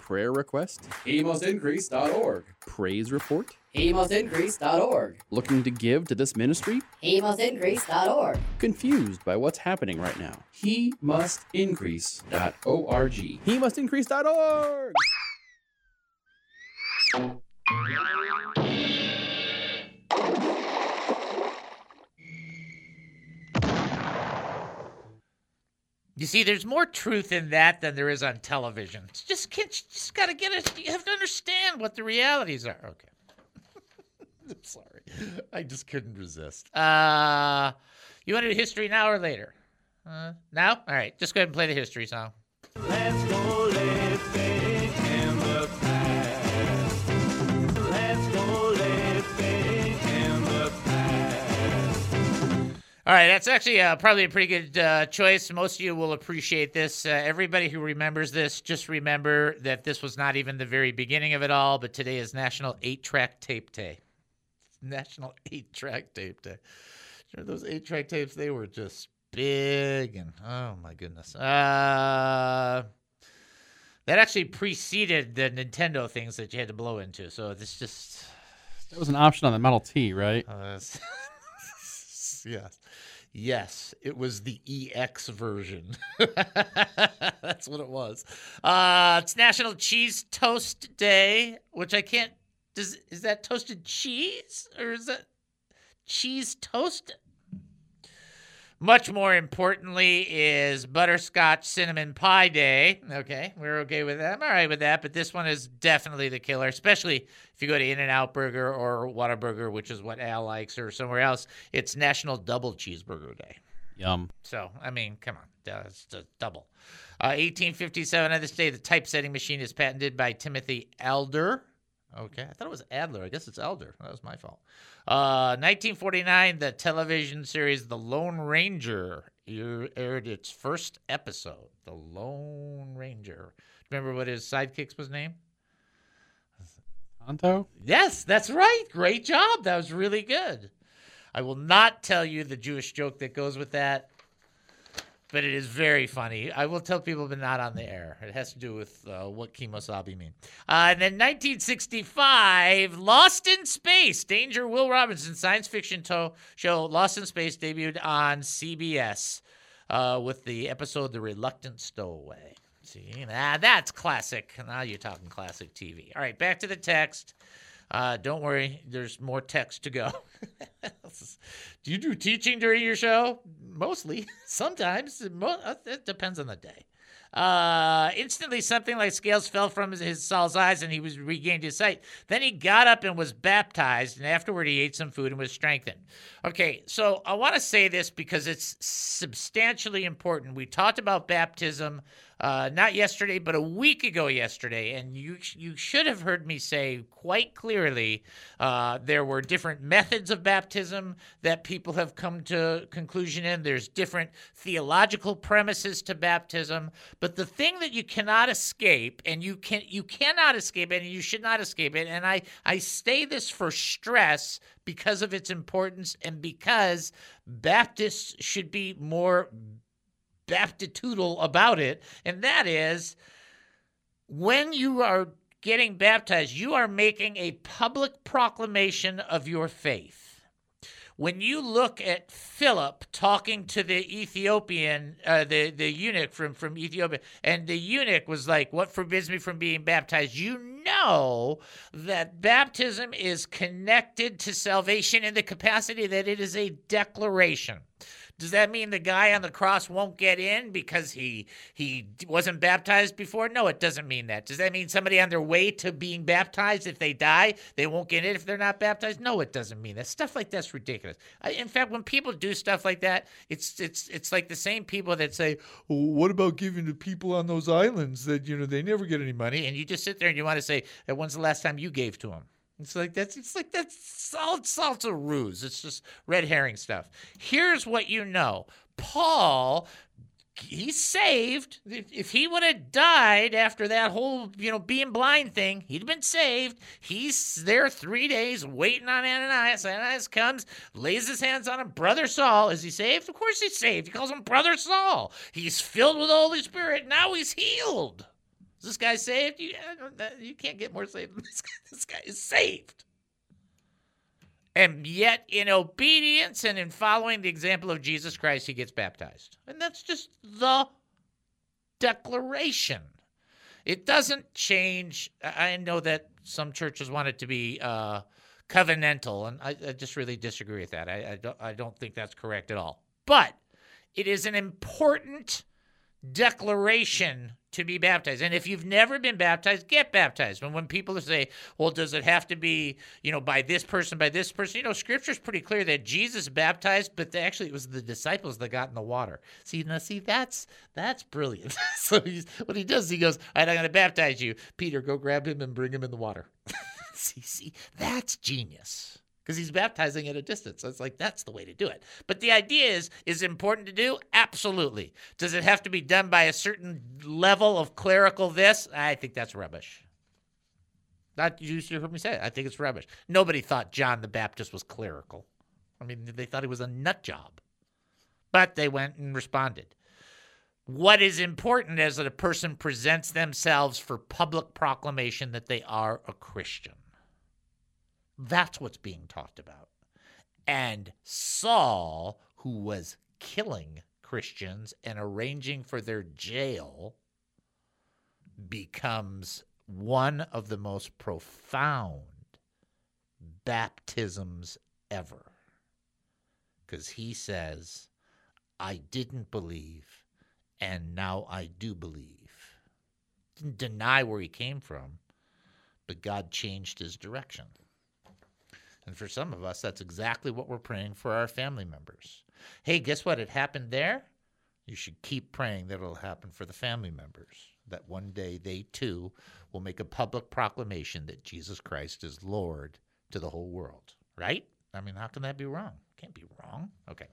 Prayer request? he must increase dot org. Praise report? he must increase dot org. Looking to give to this ministry? he must increase dot org. Confused by what's happening right now? he must increase dot org. he must increase dot org. You see, there's more truth in that than there is on television. It's just can't, you just gotta get it. You have to understand what the realities are. Okay. I'm sorry. I just couldn't resist. Uh, you want to do history now or later? Uh, now? All right. Just go ahead and play the history song. Let's go live faith in the past. Let's go live faith in the past. All right. That's actually uh, probably a pretty good uh, choice. Most of you will appreciate this. Uh, everybody who remembers this, just remember that this was not even the very beginning of it all, but today is National eight-Track Tape Day. National eight-track tape day. Sure, those eight-track tapes, they were just big and, oh, my goodness. Uh, that actually preceded the Nintendo things that you had to blow into, so this just... That was an option on the Model T, right? Uh, yes. Yes, it was the E X version. That's what it was. Uh, it's National Cheese Toast Day, which I can't... Does, is that toasted cheese or is that cheese toast? Much more importantly is Butterscotch Cinnamon Pie Day. Okay, we're okay with that. I'm all right with that, but this one is definitely the killer, especially if you go to In-N-Out Burger or Whataburger, which is what Al likes, or somewhere else. It's National Double Cheeseburger Day. Yum. So, I mean, come on. Uh, it's a double. Uh, eighteen fifty-seven on this day, the typesetting machine is patented by Timothy Elder. Okay, I thought it was Adler. I guess it's Elder. That was my fault. Uh, nineteen forty-nine, the television series The Lone Ranger aired its first episode. The Lone Ranger. Remember what his sidekick was named? Tonto? Yes, that's right. Great job. That was really good. I will not tell you the Jewish joke that goes with that, but it is very funny. I will tell people, but not on the air. It has to do with uh, what kemosabe mean. Uh, and then nineteen sixty-five, Lost in Space. Danger Will Robinson's science fiction to- show Lost in Space debuted on C B S uh, with the episode The Reluctant Stowaway. See, nah, that's classic. Now you're talking classic T V. All right, back to the text. Uh, don't worry, there's more text to go. Do you do teaching during your show? Mostly. Sometimes. It depends on the day. Uh, instantly, something like scales fell from his, his Saul's eyes, and he was regained his sight. Then he got up and was baptized, and afterward he ate some food and was strengthened. Okay, so I want to say this because it's substantially important. We talked about baptism uh, not yesterday, but a week ago yesterday, and you you should have heard me say quite clearly uh, there were different methods of baptism that people have come to conclusion in. There's different theological premises to baptism. But the thing that you cannot escape, and you can you cannot escape it, and you should not escape it, and I, I say this for stress because of its importance and because Baptists should be more baptitudinal about it, and that is when you are getting baptized, you are making a public proclamation of your faith. When you look at Philip talking to the Ethiopian, uh, the, the eunuch from, from Ethiopia, and the eunuch was like, what forbids me from being baptized? You know that baptism is connected to salvation in the capacity that it is a declaration. Does that mean the guy on the cross won't get in because he he wasn't baptized before? No, it doesn't mean that. Does that mean somebody on their way to being baptized, if they die, they won't get in if they're not baptized? No, it doesn't mean that. Stuff like that's ridiculous. I, in fact, when people do stuff like that, it's it's it's like the same people that say, well, what about giving to people on those islands that, you know, they never get any money? And you just sit there and you want to say, when's the last time you gave to them? It's like that's it's like that's all it's a ruse. It's just red herring stuff. Here's what you know. Paul, he's saved. If he would have died after that whole, you know, being blind thing, he'd have been saved. He's there three days waiting on Ananias. Ananias comes, lays his hands on him. Brother Saul, is he saved? Of course he's saved. He calls him Brother Saul. He's filled with the Holy Spirit. Now he's healed. Is this guy saved? You, you can't get more saved than this guy. This guy is saved. And yet, in obedience and in following the example of Jesus Christ, he gets baptized. And that's just the declaration. It doesn't change. I know that some churches want it to be uh, covenantal, and I, I just really disagree with that. I, I, don't, I don't think that's correct at all. But it is an important declaration to be baptized. And if you've never been baptized, get baptized. And when people say, well, does it have to be, you know, by this person, by this person? You know, Scripture's pretty clear that Jesus baptized, but the, actually it was the disciples that got in the water. See, now, see, that's that's brilliant. So he's, what he does, he goes, all right, I'm going to baptize you. Peter, go grab him and bring him in the water. see, see, that's genius. Because he's baptizing at a distance. So it's like, that's the way to do it. But the idea is, is it important to do? Absolutely. Does it have to be done by a certain level of clerical this? I think that's rubbish. Not you should have heard me say it. I think it's rubbish. Nobody thought John the Baptist was clerical. I mean, they thought he was a nut job. But they went and responded. What is important is that a person presents themselves for public proclamation that they are a Christian. That's what's being talked about. And Saul, who was killing Christians and arranging for their jail, becomes one of the most profound baptisms ever. Because he says, I didn't believe, and now I do believe. Didn't deny where he came from, but God changed his direction. And for some of us, that's exactly what we're praying for our family members. Hey, guess what? It happened there. You should keep praying that it'll happen for the family members. that one day they too will make a public proclamation that Jesus Christ is Lord to the whole world, right? I mean, how can that be wrong? Can't be wrong. Okay.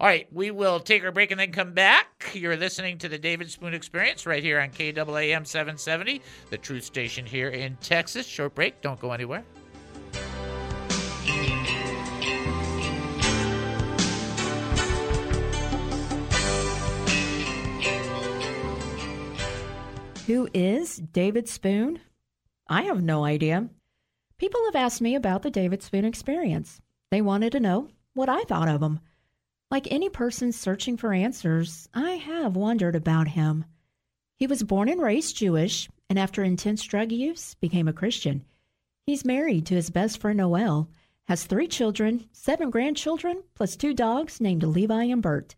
All right. We will take our break and then come back. You're listening to the David Spoon Experience right here on K A A M seven seventy, the truth station here in Texas. Short break. Don't go anywhere. Who is David Spoon? I have no idea. People have asked me about the David Spoon Experience. They wanted to know what I thought of him. Like any person searching for answers, I have wondered about him. He was born and raised Jewish, and after intense drug use, became a Christian. He's married to his best friend, Noel, has three children, seven grandchildren, plus two dogs named Levi and Bert.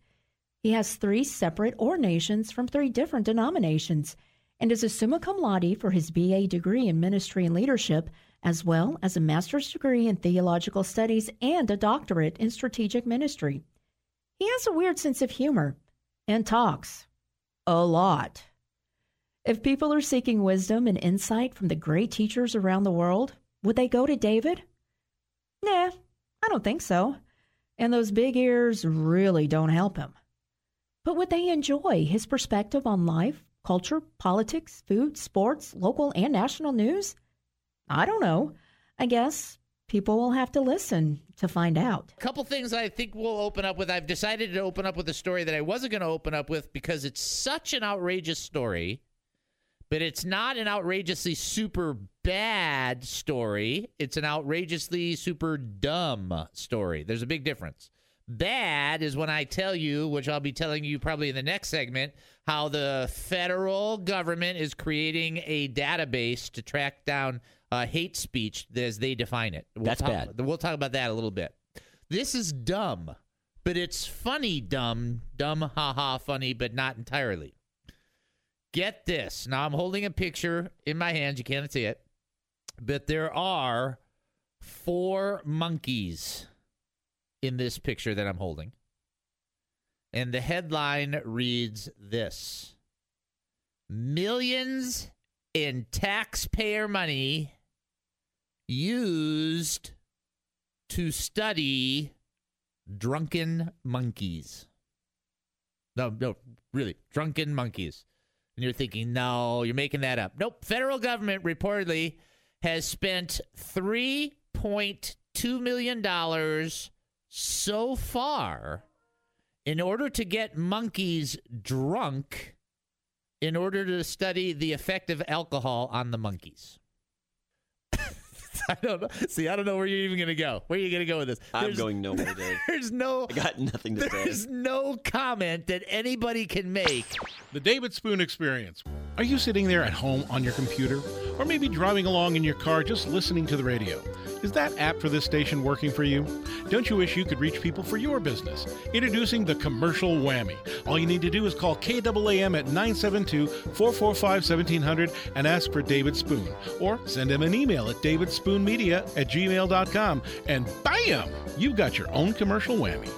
He has three separate ordinations from three different denominations, and is a summa cum laude for his B A degree in ministry and leadership, as well as a master's degree in theological studies and a doctorate in strategic ministry. He has a weird sense of humor and talks a lot. If people are seeking wisdom and insight from the great teachers around the world, would they go to David? Nah, I don't think so. And those big ears really don't help him. But would they enjoy his perspective on life, culture, politics, food, sports, local and national news? I don't know. I guess people will have to listen to find out. A couple things I think we'll open up with. I've decided to open up with a story that I wasn't going to open up with because it's such an outrageous story, but it's not an outrageously super bad story. It's an outrageously super dumb story. There's a big difference. Bad is when I tell you, which I'll be telling you probably in the next segment, how the federal government is creating a database to track down Uh, hate speech as they define it. We'll That's talk, bad. We'll talk about that a little bit. This is dumb, but it's funny dumb. Dumb, haha, funny, but not entirely. Get this. Now, I'm holding a picture in my hands. You can't see it. But there are four monkeys in this picture that I'm holding. And the headline reads this. Millions in taxpayer money used to study drunken monkeys. No, no, really, drunken monkeys. And you're thinking, no, you're making that up. Nope, federal government reportedly has spent three point two million dollars so far in order to get monkeys drunk in order to study the effect of alcohol on the monkeys. I don't know. See, I don't know where you're even going to go. Where are you going to go with this? I'm there's, going nowhere, Dave. There's no... I got nothing to there's say. There's no comment that anybody can make. The David Spoon Experience. Are you sitting there at home on your computer? Or maybe driving along in your car just listening to the radio? Is that app for this station working for you? Don't you wish you could reach people for your business? Introducing the commercial whammy. All you need to do is call K A A M at nine seven two, four four five, one seven zero zero and ask for David Spoon. Or send him an email at david spoon media at gmail dot com and bam! You've got your own commercial whammy.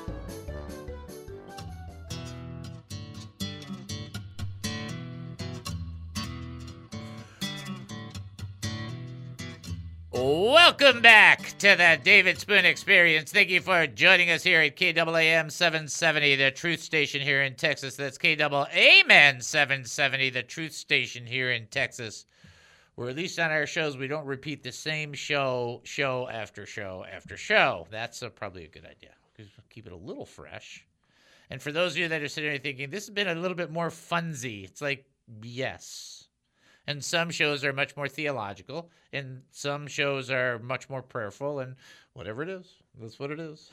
Welcome back to the David Spoon Experience. Thank you for joining us here at K A A M seven seventy, the truth station here in Texas. That's K A A M seven seventy, the truth station here in Texas. Where at least on our shows, we don't repeat the same show, show after show after show. That's a, probably a good idea. Keep it a little fresh. And for those of you that are sitting there thinking, this has been a little bit more funsy. It's like, yes. And some shows are much more theological, and some shows are much more prayerful, and whatever it is, that's what it is.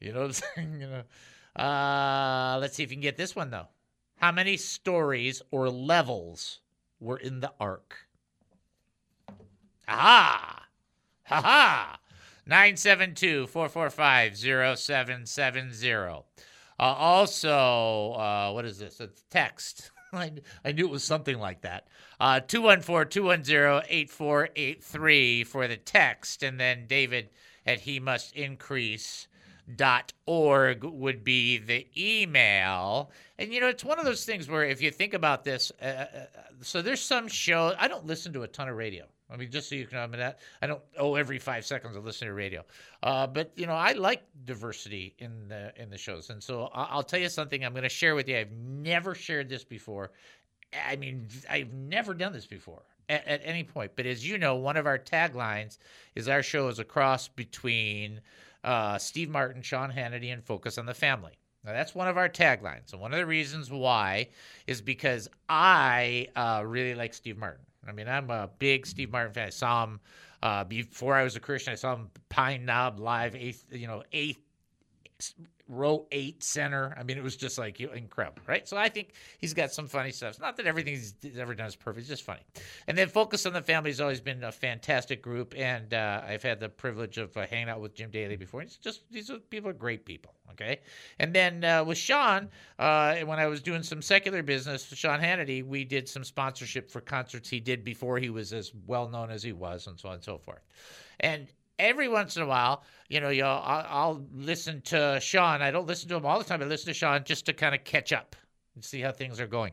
You know what I'm saying? You know. Uh, let's see if you can get this one, though. How many stories or levels were in the ark? Aha! Ha-ha! nine seven two, four four five, zero seven seven zero. Uh, also, uh, what is this? It's text. I knew it was something like that. Uh, two one four, two one zero, eight four eight three for the text. And then David at He Must Increase Dot org would be the email. And, you know, it's one of those things where if you think about this, uh, uh, so there's some show, I don't listen to a ton of radio. I mean, just so you can know, I, mean, I don't owe every five seconds of listening to radio. Uh, but, you know, I like diversity in the in the shows. And so I'll tell you something I'm going to share with you. I've never shared this before. I mean, I've never done this before at, at any point. But as you know, one of our taglines is our show is a cross between Uh, Steve Martin, Sean Hannity, and Focus on the Family. Now, that's one of our taglines. And one of the reasons why is because I uh, really like Steve Martin. I mean, I'm a big Steve Martin fan. I saw him uh, before I was a Christian. I saw him Pine Knob Live, eighth, you know, eighth, row eight center. I mean, it was just like incredible, right? So I think he's got some funny stuff. It's not that everything he's ever done is perfect. It's just funny. And then Focus on the Family has always been a fantastic group. And uh, I've had the privilege of uh, hanging out with Jim Daly before. It's just, these are, people are great people. Okay. And then uh, with Sean, uh, when I was doing some secular business with Sean Hannity, we did some sponsorship for concerts he did before he was as well known as he was, and so on and so forth. And every once in a while, you know, y'all, I'll, I'll listen to Sean. I don't listen to him all the time. I listen to Sean just to kind of catch up and see how things are going.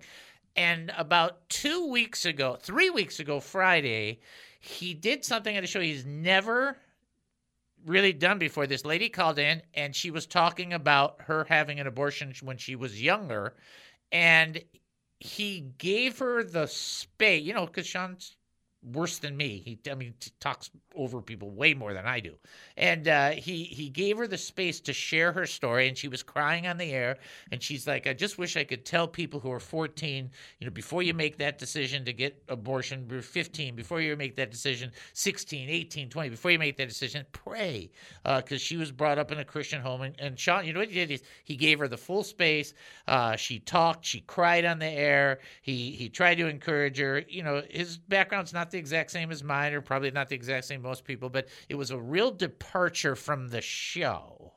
And about two weeks ago, three weeks ago, Friday, he did something at a show he's never really done before. This lady called in, and she was talking about her having an abortion when she was younger. And he gave her the space, you know, because Sean's worse than me. He, I mean, t- talks over people way more than I do. And uh, he he gave her the space to share her story, and she was crying on the air. And she's like, "I just wish I could tell people who are fourteen, you know, before you make that decision to get abortion, fifteen, before you make that decision, sixteen, eighteen, twenty, before you make that decision, pray," because uh, she was brought up in a Christian home. And, and Sean, you know what he did? He, he gave her the full space. Uh, she talked. She cried on the air. He he tried to encourage her. You know, his background's not the exact same as mine, or probably not the exact same as most people, but it was a real departure from the show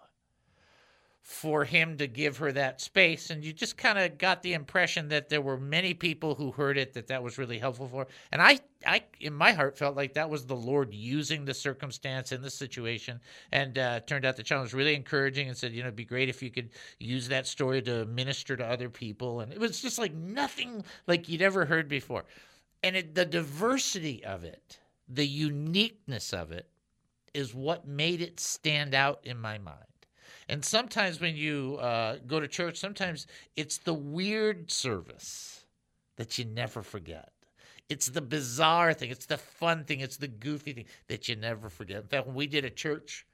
for him to give her that space. And you just kind of got the impression that there were many people who heard it, that that was really helpful for. And I, I, in my heart, felt like that was the Lord using the circumstance and the situation. And uh, it turned out the challenge was really encouraging and said, you know, it'd be great if you could use that story to minister to other people. And it was just like nothing like you'd ever heard before. And it, the diversity of it, the uniqueness of it, is what made it stand out in my mind. And sometimes when you uh, go to church, sometimes it's the weird service that you never forget. It's the bizarre thing. It's the fun thing. It's the goofy thing that you never forget. In fact, when we did a church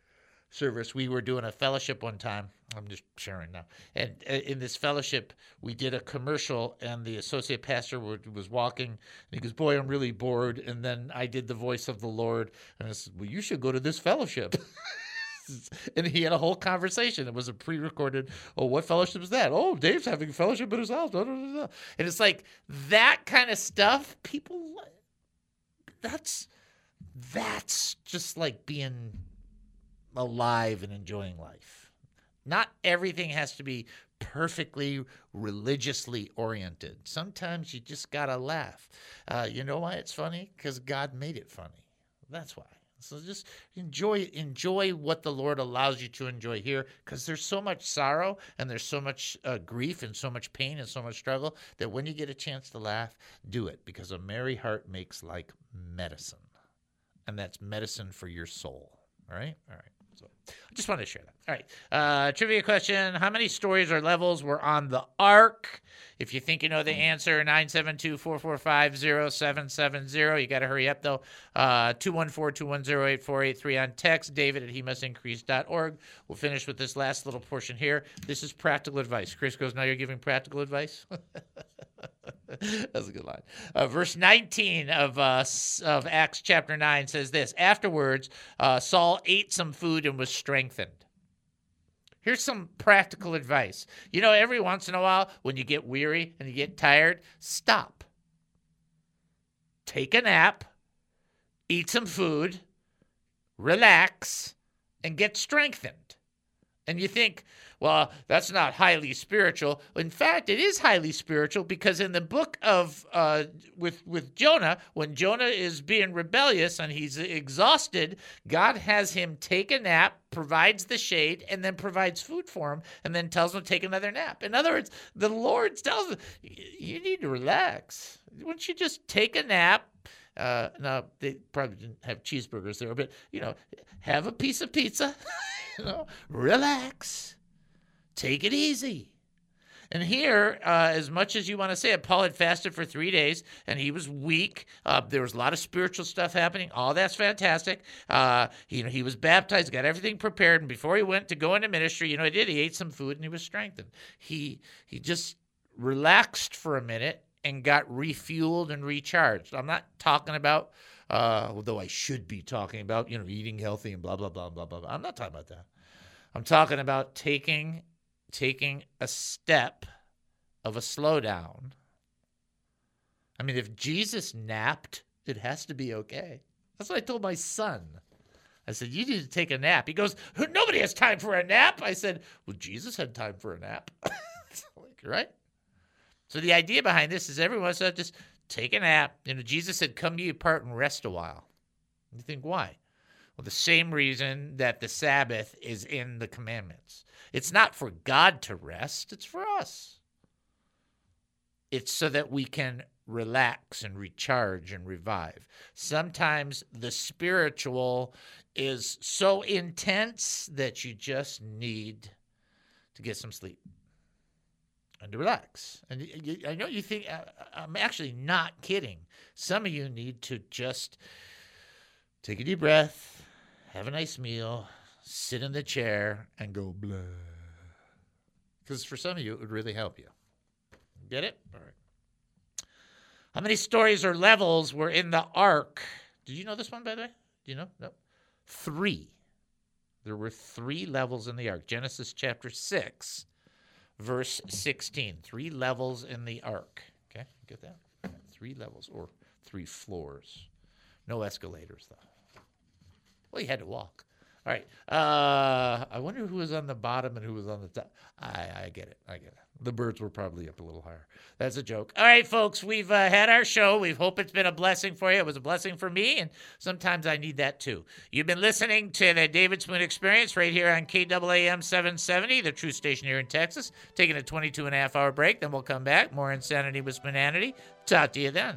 service, we were doing a fellowship one time. I'm just sharing now. And in this fellowship, we did a commercial, and the associate pastor was walking, and he goes, "Boy, I'm really bored." And then I did the voice of the Lord, and I said, "Well, you should go to this fellowship." And he had a whole conversation. It was a pre-recorded, "Oh, what fellowship is that? Oh, Dave's having fellowship at his house." And it's like that kind of stuff. People, that's that's just like being alive and enjoying life. Not everything has to be perfectly religiously oriented. Sometimes you just got to laugh. Uh, you know why it's funny? Because God made it funny. That's why. So just enjoy enjoy what the Lord allows you to enjoy here, because there's so much sorrow and there's so much uh, grief and so much pain and so much struggle that when you get a chance to laugh, do it, because a merry heart makes like medicine. And that's medicine for your soul. All right? All right. So I just wanted to share that. All right. Uh, trivia question. How many stories or levels were on the ark? If you think you know the answer, nine seven two, four four five, zero seven seven zero. You got to hurry up, though. Uh, two one four, two one zero, eight four eight three on text. David at he must increase dot org. We'll finish with this last little portion here. This is practical advice. Chris goes, "Now you're giving practical advice?" That's a good line. Uh, verse nineteen of uh, of Acts chapter nine says this. Afterwards, uh, Saul ate some food and was strengthened. Here's some practical advice. You know, every once in a while, when you get weary and you get tired, stop. Take a nap, eat some food, relax, and get strengthened. And you think, well, that's not highly spiritual. In fact, it is highly spiritual, because in the book of uh, with with Jonah, when Jonah is being rebellious and he's exhausted, God has him take a nap, provides the shade, and then provides food for him, and then tells him to take another nap. In other words, the Lord tells him, you need to relax. Why don't you just take a nap? Uh, now, they probably didn't have cheeseburgers there, but, you know, have a piece of pizza, you know, relax, take it easy. And here, uh, as much as you want to say it, Paul had fasted for three days, and he was weak. Uh, there was a lot of spiritual stuff happening. All that's fantastic. Uh, you know, he was baptized, got everything prepared, and before he went to go into ministry, you know, he did. He ate some food, and he was strengthened. He he just relaxed for a minute and got refueled and recharged. I'm not talking about, uh, although I should be talking about, you know, eating healthy and blah, blah, blah, blah, blah, blah. I'm not talking about that. I'm talking about taking taking a step of a slowdown. I mean, if Jesus napped, it has to be okay. That's what I told my son. I said, you need to take a nap. He goes, nobody has time for a nap. I said, well, Jesus had time for a nap. Right? So the idea behind this is everyone said, just take a nap. You know, Jesus said, come to you apart and rest a while. You think, why? Well, the same reason that the Sabbath is in the commandments. It's not for God to rest. It's for us. It's so that we can relax and recharge and revive. Sometimes the spiritual is so intense that you just need to get some sleep and to relax. And you, I know you think, I'm actually not kidding. Some of you need to just take a deep breath, have a nice meal, sit in the chair, and go blah. Because for some of you, it would really help you. Get it? All right. How many stories or levels were in the ark? Did you know this one, by the way? Do you know? No. Three. There were three levels in the ark. Genesis chapter six. Verse sixteen, three levels in the ark. Okay, get that? Three levels or three floors. No escalators, though. Well, you had to walk. All right. Uh, I wonder who was on the bottom and who was on the top. I, I get it. I get it. The birds were probably up a little higher. That's a joke. All right, folks, we've uh, had our show. We hope it's been a blessing for you. It was a blessing for me, and sometimes I need that too. You've been listening to the David Spoon Experience right here on K A A M seven seventy, the true station here in Texas, taking a twenty-two and a half hour break. Then we'll come back. More Insanity with Spoon Hannity. Talk to you then.